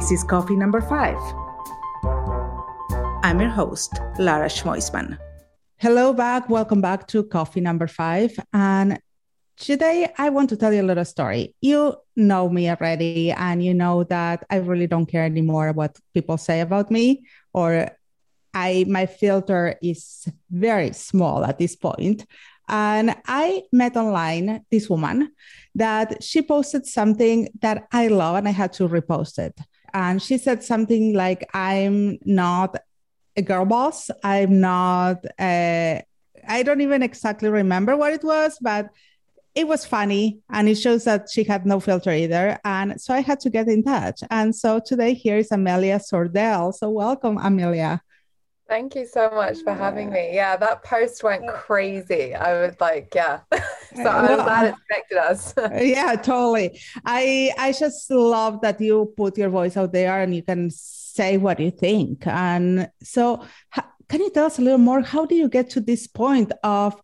This is Coffee Number Five. I'm your host, Lara Schmoisman. Hello back. Welcome back to Coffee Number Five. And today I want to tell you a little story. You know me already, and you know that I really don't care anymore what people say about me, or my filter is very small at this point. And I met online this woman that she posted something that I love, and I had to repost it. And she said something like, I'm not a girl boss. I don't even exactly remember what it was, but it was funny. And it shows that she had no filter either. And so I had to get in touch. And so today here is Amelia Sordell. So welcome, Amelia. Thank you so much for having me. Yeah, that post went crazy. I was like, yeah. So I'm glad it connected us. Yeah, totally. I just love that you put your voice out there and you can say what you think. And so can you tell us a little more? How do you get to this point of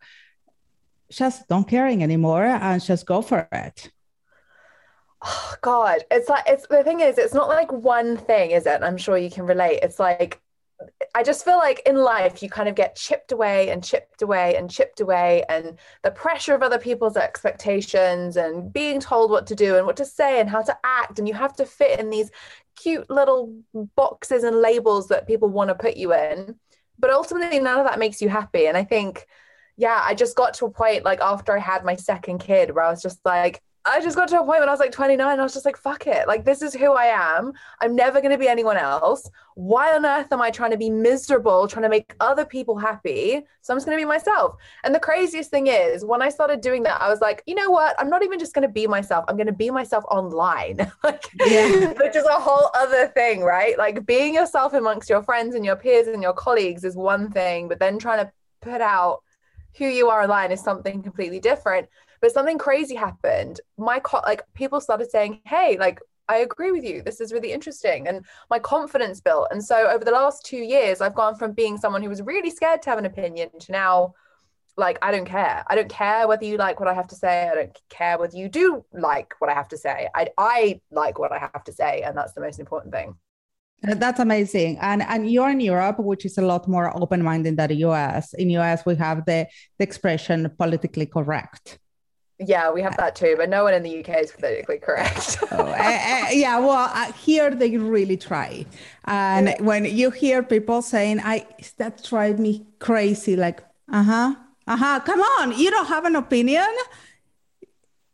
just don't caring anymore and just go for it? Oh, God. The thing is, it's not like one thing, is it? I'm sure you can relate. It's like, I just feel like in life, you kind of get chipped away and chipped away and chipped away, and the pressure of other people's expectations and being told what to do and what to say and how to act. And you have to fit in these cute little boxes and labels that people want to put you in. But ultimately, none of that makes you happy. And I think, yeah, I just got to a point, like after I had my second kid, where I was just like, I just got to a point when I was like 29 and I was just like, fuck it. Like, this is who I am. I'm never going to be anyone else. Why on earth am I trying to be miserable, trying to make other people happy? So I'm just going to be myself. And the craziest thing is when I started doing that, I was like, you know what? I'm not even just going to be myself. I'm going to be myself online, which is a whole other thing, right? Like being yourself amongst your friends and your peers and your colleagues is one thing, but then trying to put out who you are online is something completely different. But something crazy happened. People started saying, hey, like, I agree with you. This is really interesting. And my confidence built. And so over the last 2 years, I've gone from being someone who was really scared to have an opinion to now, like, I don't care. I don't care whether you like what I have to say. I don't care whether you do like what I have to say. I like what I have to say. And that's the most important thing. That's amazing. And you're in Europe, which is a lot more open-minded than the US. In US, we have the expression politically correct. Yeah, we have that too, but no one in the UK is politically correct. Here they really try. And when you hear people saying, that drives me crazy, like, come on, you don't have an opinion?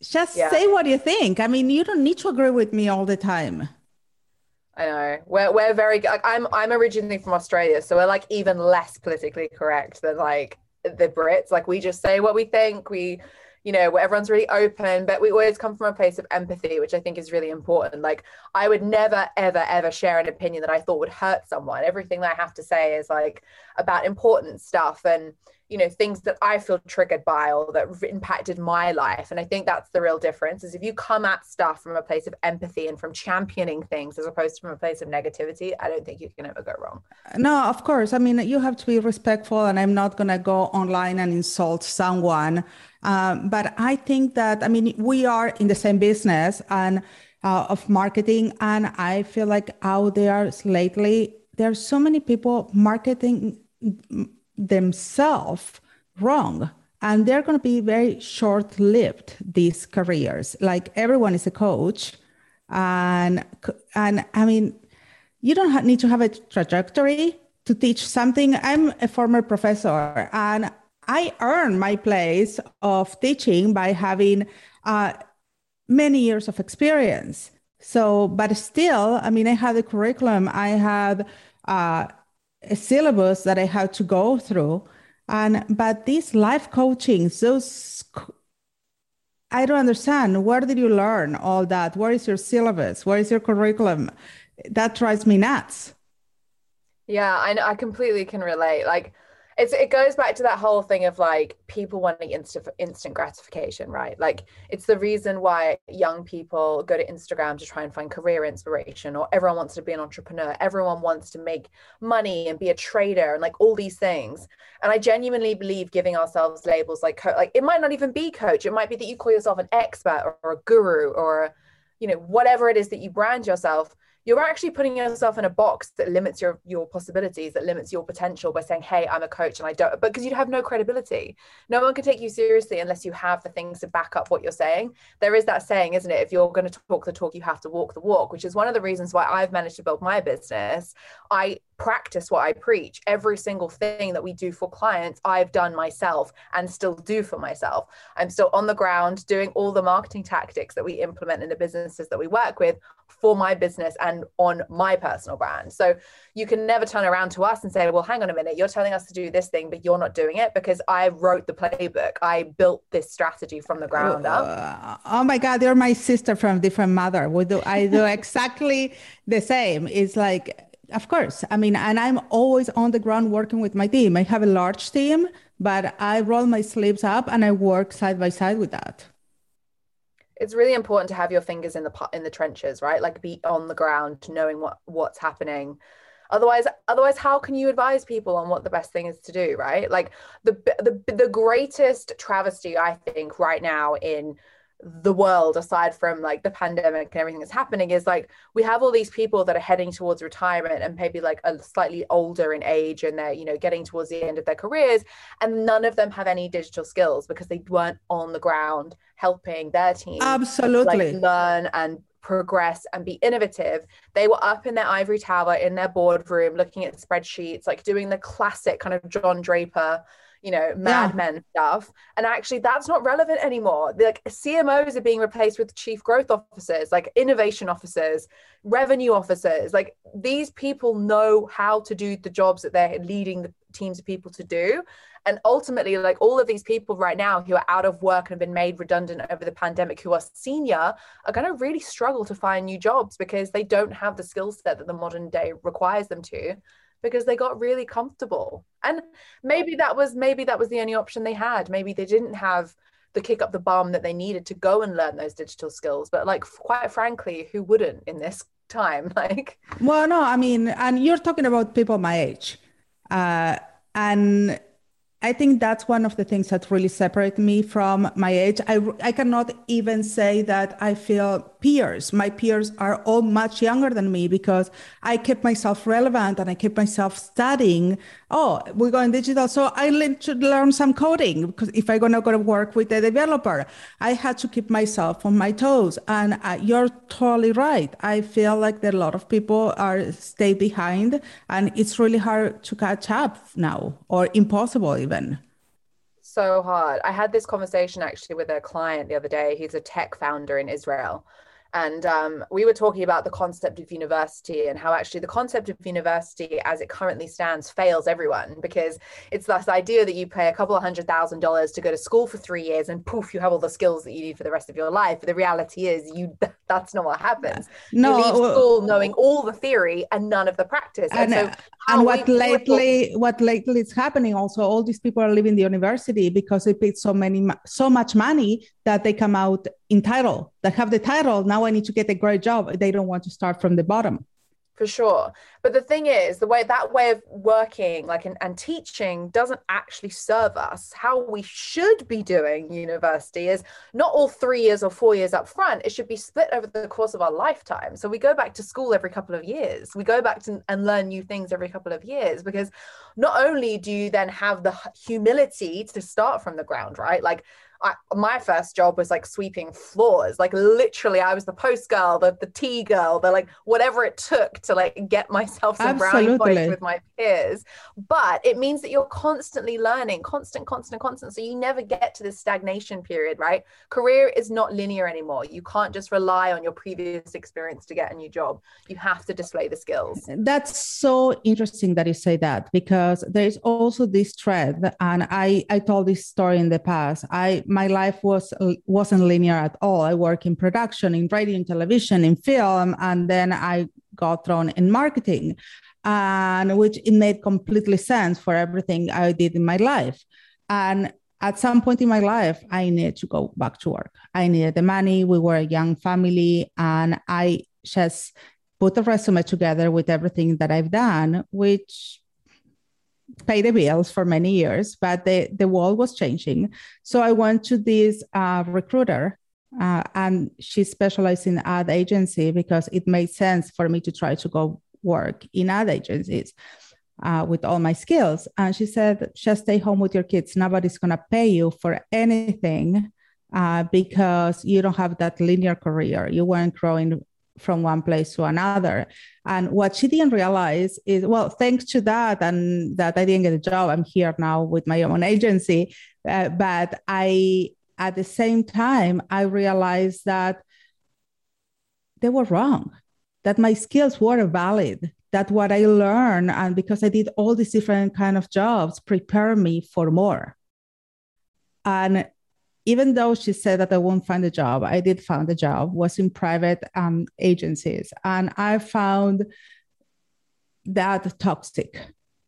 Just say what you think. I mean, you don't need to agree with me all the time. I know. We're very, like, I'm originally from Australia, so we're like even less politically correct than like the Brits. Like we just say what we think, you know, where everyone's really open, but we always come from a place of empathy, which I think is really important. Like I would never, ever, ever share an opinion that I thought would hurt someone. Everything that I have to say is like about important stuff and, you know, things that I feel triggered by or that impacted my life. And I think that's the real difference is if you come at stuff from a place of empathy and from championing things as opposed to from a place of negativity, I don't think you can ever go wrong. No, of course. I mean, you have to be respectful and I'm not going to go online and insult someone. But I think that, I mean, we are in the same business and of marketing. And I feel like out there lately, there are so many people marketing themselves wrong. And they're going to be very short-lived, these careers. Like everyone is a coach. And I mean, you don't need to have a trajectory to teach something. I'm a former professor and I earned my place of teaching by having many years of experience. So, but still, I mean, I had a curriculum, I had a syllabus that I had to go through. But these life coaching, I don't understand. Where did you learn all that? Where is your syllabus? Where is your curriculum? That drives me nuts. Yeah, I know. I completely can relate. Like, it goes back to that whole thing of like people wanting instant gratification, right? Like it's the reason why young people go to Instagram to try and find career inspiration, or everyone wants to be an entrepreneur. Everyone wants to make money and be a trader and like all these things. And I genuinely believe giving ourselves labels like it might not even be coach. It might be that you call yourself an expert or a guru or, you know, whatever it is that you brand yourself. you're actually putting yourself in a box that limits your possibilities, that limits your potential by saying, hey, I'm a coach and I don't, because you'd have no credibility. No one can take you seriously unless you have the things to back up what you're saying. There is that saying, isn't it? If you're going to talk the talk, you have to walk the walk, which is one of the reasons why I've managed to build my business. I practice what I preach. Every single thing that we do for clients, I've done myself and still do for myself. I'm still on the ground doing all the marketing tactics that we implement in the businesses that we work with for my business and on my personal brand. So you can never turn around to us and say, well, hang on a minute, you're telling us to do this thing, but you're not doing it, because I wrote the playbook. I built this strategy from the ground up. Oh my God, you're my sister from a different mother. I do exactly the same. It's like, of course. I mean, and I'm always on the ground working with my team. I have a large team, but I roll my sleeves up and I work side by side with that. It's really important to have your fingers in the trenches, right? Like, be on the ground, knowing what's happening. Otherwise, how can you advise people on what the best thing is to do, right? Like the greatest travesty, I think, right now in the world, aside from like the pandemic and everything that's happening, is like we have all these people that are heading towards retirement and maybe like a slightly older in age, and they're, you know, getting towards the end of their careers, and none of them have any digital skills because they weren't on the ground helping their team absolutely like learn and progress and be innovative. They were up in their ivory tower in their boardroom looking at spreadsheets, like doing the classic kind of John Draper, you know, Mad Men stuff. And actually that's not relevant anymore. Like CMOs are being replaced with chief growth officers, like innovation officers, revenue officers. Like these people know how to do the jobs that they're leading the teams of people to do. And ultimately, like all of these people right now who are out of work and have been made redundant over the pandemic, who are senior, are going to really struggle to find new jobs because they don't have the skill set that the modern day requires them to, because they got really comfortable. And maybe that was the only option they had. Maybe they didn't have the kick up the bum that they needed to go and learn those digital skills. But like, quite frankly, who wouldn't in this time? Like, well, no, I mean, and you're talking about people my age. And I think that's one of the things that really separate me from my age. I cannot even say that I feel peers. My peers are all much younger than me because I kept myself relevant and I kept myself studying. Oh, we're going digital. So I should learn some coding, because if I'm going to work with a developer, I had to keep myself on my toes. And you're totally right. I feel like that a lot of people are stay behind and it's really hard to catch up now, or impossible even. So hard. I had this conversation actually with a client the other day. He's a tech founder in Israel. And we were talking about the concept of university and how actually the concept of university as it currently stands fails everyone, because it's this idea that you pay $200,000 to go to school for 3 years and poof, you have all the skills that you need for the rest of your life. But the reality is that's not what happens. No, you leave school knowing all the theory and none of the practice. And what lately is happening also, all these people are leaving the university because they paid so much money that they come out entitled, that have the title. Now I need to get a great job. They don't want to start from the bottom. For sure. But the thing is, that way of working like and teaching doesn't actually serve us. How we should be doing university is not all 3 years or 4 years up front. It should be split over the course of our lifetime. So we go back to school every couple of years. We go back to and learn new things every couple of years, because not only do you then have the humility to start from the ground, right? Like, my first job was like sweeping floors. Like literally I was the post girl, the tea girl, the like whatever it took to like get myself some brownie points with my peers. But it means that you're constantly learning, constant. So you never get to this stagnation period, right? Career is not linear anymore. You can't just rely on your previous experience to get a new job. You have to display the skills. That's so interesting that you say that, because there's also this thread, and I told this story in the past. My life wasn't linear at all. I work in production, in radio and television, in film, and then I got thrown in marketing, and which it made completely sense for everything I did in my life. And at some point in my life, I needed to go back to work. I needed the money. We were a young family, and I just put a resume together with everything that I've done, which pay the bills for many years, but the world was changing. So I went to this recruiter And she specialized in ad agency because it made sense for me to try to go work in ad agencies with all my skills. And she said, just stay home with your kids. Nobody's going to pay you for anything because you don't have that linear career. You weren't growing from one place to another. And what she didn't realize is, well, thanks to that and that I didn't get a job, I'm here now with my own agency. But at the same time, I realized that they were wrong, that my skills were valid, that what I learned, and because I did all these different kind of jobs, prepared me for more. And even though she said that I won't find a job, I did find a job, was in private agencies. And I found that toxic,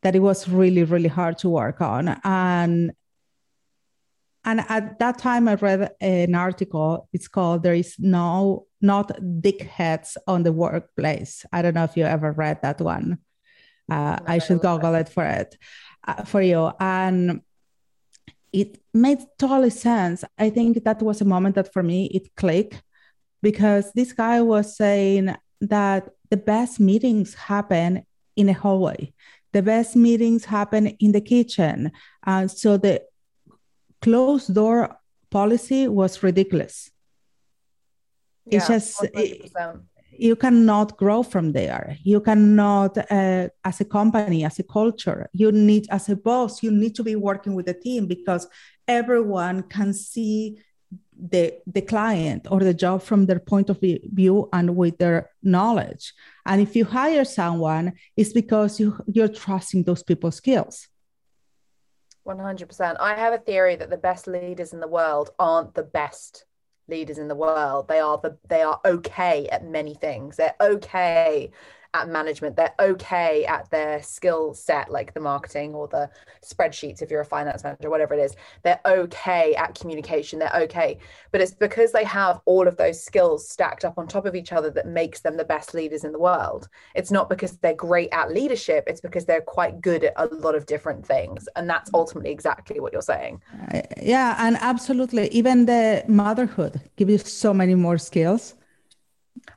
that it was really, really hard to work on. And at that time, I read an article. It's called "There is not dickheads on the workplace." I don't know if you ever read that one. I should Google it for you. And it made total sense. I think that was a moment that for me it clicked, because this guy was saying that the best meetings happen in a hallway. The best meetings happen in the kitchen. And so the closed door policy was ridiculous. Yeah, it's just, you cannot grow from there. You cannot, as a company, as a culture, you need, as a boss, you need to be working with a team, because everyone can see the client or the job from their point of view and with their knowledge. And if you hire someone, it's because you're trusting those people's skills. 100%. I have a theory that the best leaders in the world aren't the best leaders in the world. They are okay at many things. They're okay at management. They're okay at their skill set, like the marketing or the spreadsheets, if you're a finance manager, whatever it is. They're okay at communication. They're okay. But it's because they have all of those skills stacked up on top of each other that makes them the best leaders in the world. It's not because they're great at leadership. It's because they're quite good at a lot of different things. And that's ultimately exactly what you're saying. Yeah, and absolutely. Even the motherhood gives you so many more skills.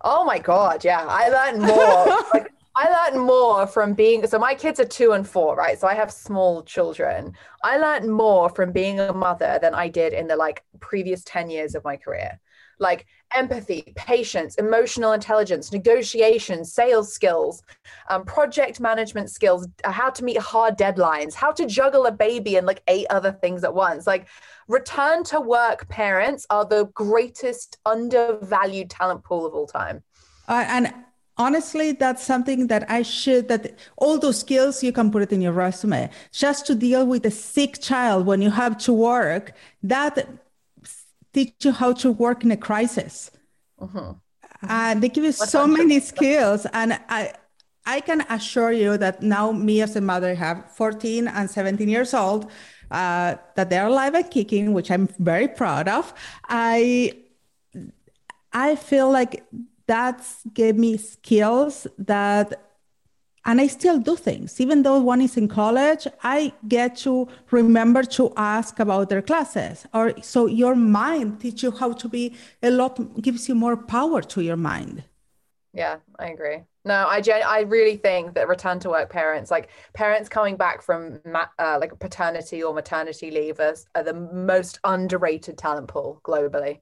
Oh my God. Yeah. I learned more. I learned more from being, so my kids are 2 and 4, right? So I have small children. I learned more from being a mother than I did in the previous 10 years of my career. Like empathy, patience, emotional intelligence, negotiation, sales skills, project management skills, how to meet hard deadlines, how to juggle a baby and 8 other things at once. Return to work parents are the greatest undervalued talent pool of all time. And honestly, that's something that all those skills, you can put it in your resume. Just to deal with a sick child when you have to work, that teach you how to work in a crisis. They give you so many skills. And I can assure you that now me as a mother have 14 and 17 years old, that they're alive and kicking, which I'm very proud of. I feel like that's gave me skills and I still do things. Even though one is in college, I get to remember to ask about their classes. Or so your mind teaches you how to be gives you more power to your mind. Yeah, I agree. No, I really think that return to work parents, parents coming back from paternity or maternity leave are the most underrated talent pool globally.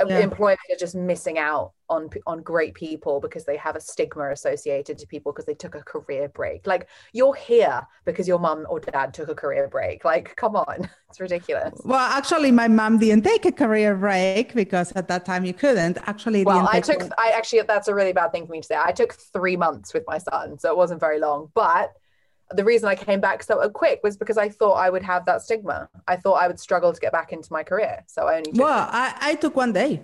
Employers are just missing out on great people because they have a stigma associated to people because they took a career break. You're here because your mum or dad took a career break. Come on, it's ridiculous. Well, actually, my mum didn't take a career break because at that time you couldn't. Actually, that's a really bad thing for me to say. I took 3 months with my son, so it wasn't very long. But the reason I came back so quick was because I thought I would have that stigma. I thought I would struggle to get back into my career. So I only took I took 1 day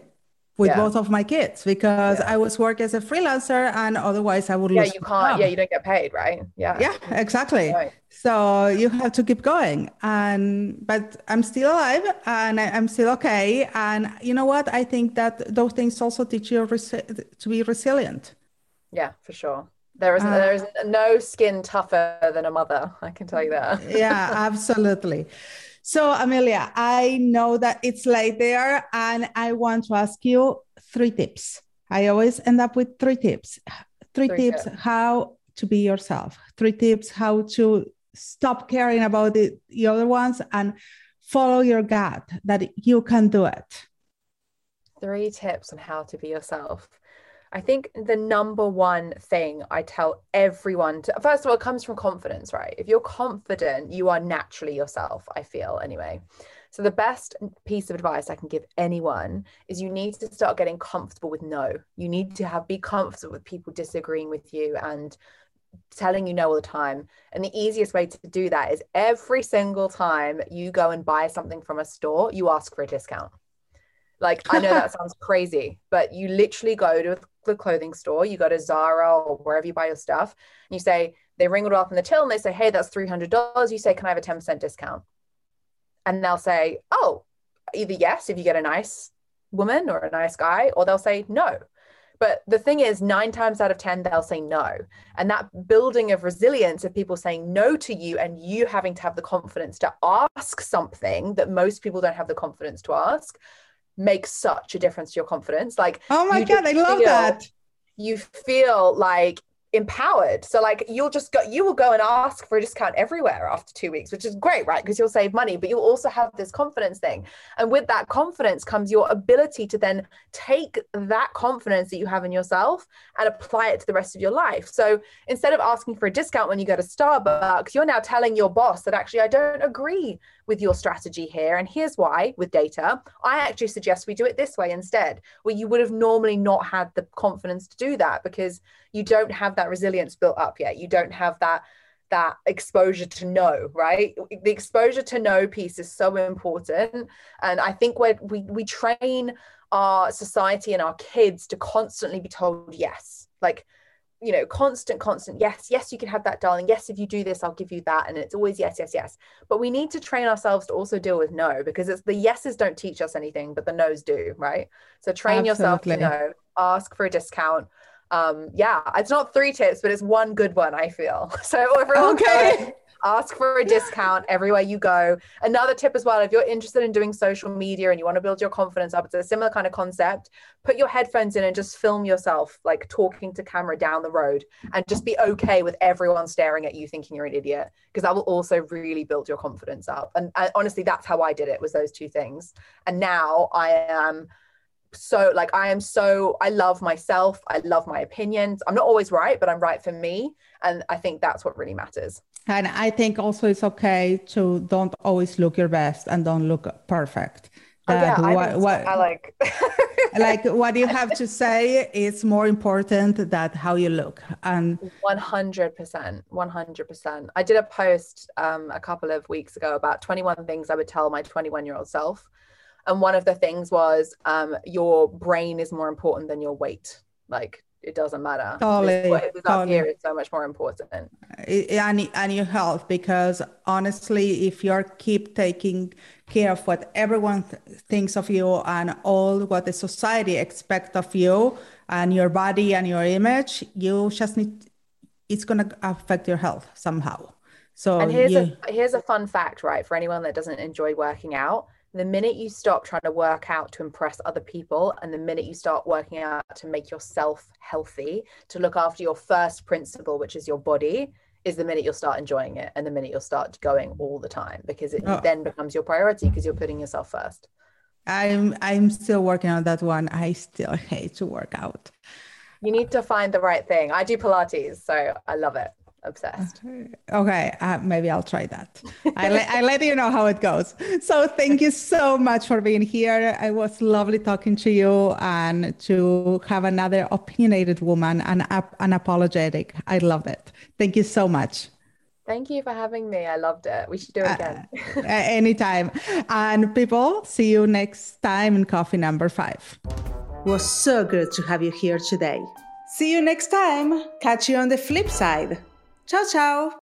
with both of my kids because I was working as a freelancer, and otherwise I would lose. Yeah, you can't. Yeah, you don't get paid, right? Yeah. Yeah, exactly. Right. So you have to keep going. But I'm still alive and I'm still okay. And you know what? I think that those things also teach you to be resilient. Yeah, for sure. There is no skin tougher than a mother. I can tell you that. Yeah, absolutely. So Amelia, I know that it's late there, and I want to ask you three tips. I always end up with three tips. Three tips how to be yourself. Three tips how to stop caring about the other ones and follow your gut that you can do it. Three tips on how to be yourself. I think the number one thing I tell everyone to, first of all, it comes from confidence, right? If you're confident, you are naturally yourself, I feel anyway. So the best piece of advice I can give anyone is you need to start getting comfortable with no. You need to be comfortable with people disagreeing with you and telling you no all the time. And the easiest way to do that is every single time you go and buy something from a store, you ask for a discount. Like, I know that sounds crazy, but you literally go to the clothing store, you go to Zara or wherever you buy your stuff, and you say, they ring it up in the till and they say, hey, that's $300. You say, can I have a 10% discount? And they'll say, oh, either yes, if you get a nice woman or a nice guy, or they'll say no. But the thing is, 9 times out of 10, they'll say no. And that building of resilience of people saying no to you and you having to have the confidence to ask something that most people don't have the confidence to ask makes such a difference to your confidence. Like, oh my God, I love that. You feel like empowered. So like, you will go and ask for a discount everywhere after 2 weeks, which is great, right? Because you'll save money, but you'll also have this confidence thing. And with that confidence comes your ability to then take that confidence that you have in yourself and apply it to the rest of your life. So instead of asking for a discount when you go to Starbucks, you're now telling your boss that actually, I don't agree with your strategy here. And here's why, with data, I actually suggest we do it this way instead, where you would have normally not had the confidence to do that because you don't have that resilience built up yet. You don't have that exposure to know, right? The exposure to know piece is so important. And I think we train our society and our kids to constantly be told yes, like, you know, constant, yes, you can have that, darling. Yes, if you do this, I'll give you that. And it's always yes. But we need to train ourselves to also deal with no, because it's the yeses don't teach us anything, but the no's do, right? So train yourself to know, ask for a discount. It's not three tips, but it's one good one, I feel. So everyone goes, ask for a discount everywhere you go. Another tip as well, if you're interested in doing social media and you want to build your confidence up, it's a similar kind of concept. Put your headphones in and just film yourself, like talking to camera down the road, and just be okay with everyone staring at you thinking you're an idiot, because that will also really build your confidence up. And honestly, that's how I did it, was those two things. And now I am... I love myself. I love my opinions. I'm not always right, but I'm right for me. And I think that's what really matters. And I think also it's okay to don't always look your best and don't look perfect. What you have to say is more important than how you look. And 100%. I did a post a couple of weeks ago about 21 things I would tell my 21-year-old self. And one of the things was your brain is more important than your weight. Like, it doesn't matter. Up here is so much more important. And your health, because honestly, if you keep taking care of what everyone thinks of you and all what the society expects of you and your body and your image, it's going to affect your health somehow. Here's a fun fact, right? For anyone that doesn't enjoy working out, the minute you stop trying to work out to impress other people and the minute you start working out to make yourself healthy, to look after your first principle, which is your body, is the minute you'll start enjoying it and the minute you'll start going all the time, because it then becomes your priority because you're putting yourself first. I'm still working on that one. I still hate to work out. You need to find the right thing. I do Pilates, so I love it. Obsessed. Okay. Maybe I'll try that. I let you know how it goes. So thank you so much for being here. It was lovely talking to you and to have another opinionated woman and unapologetic. I loved it. Thank you so much. Thank you for having me. I loved it. We should do it again. Anytime. And people, see you next time in Coffee Number 5. It was so good to have you here today. See you next time. Catch you on the flip side. Ciao, ciao!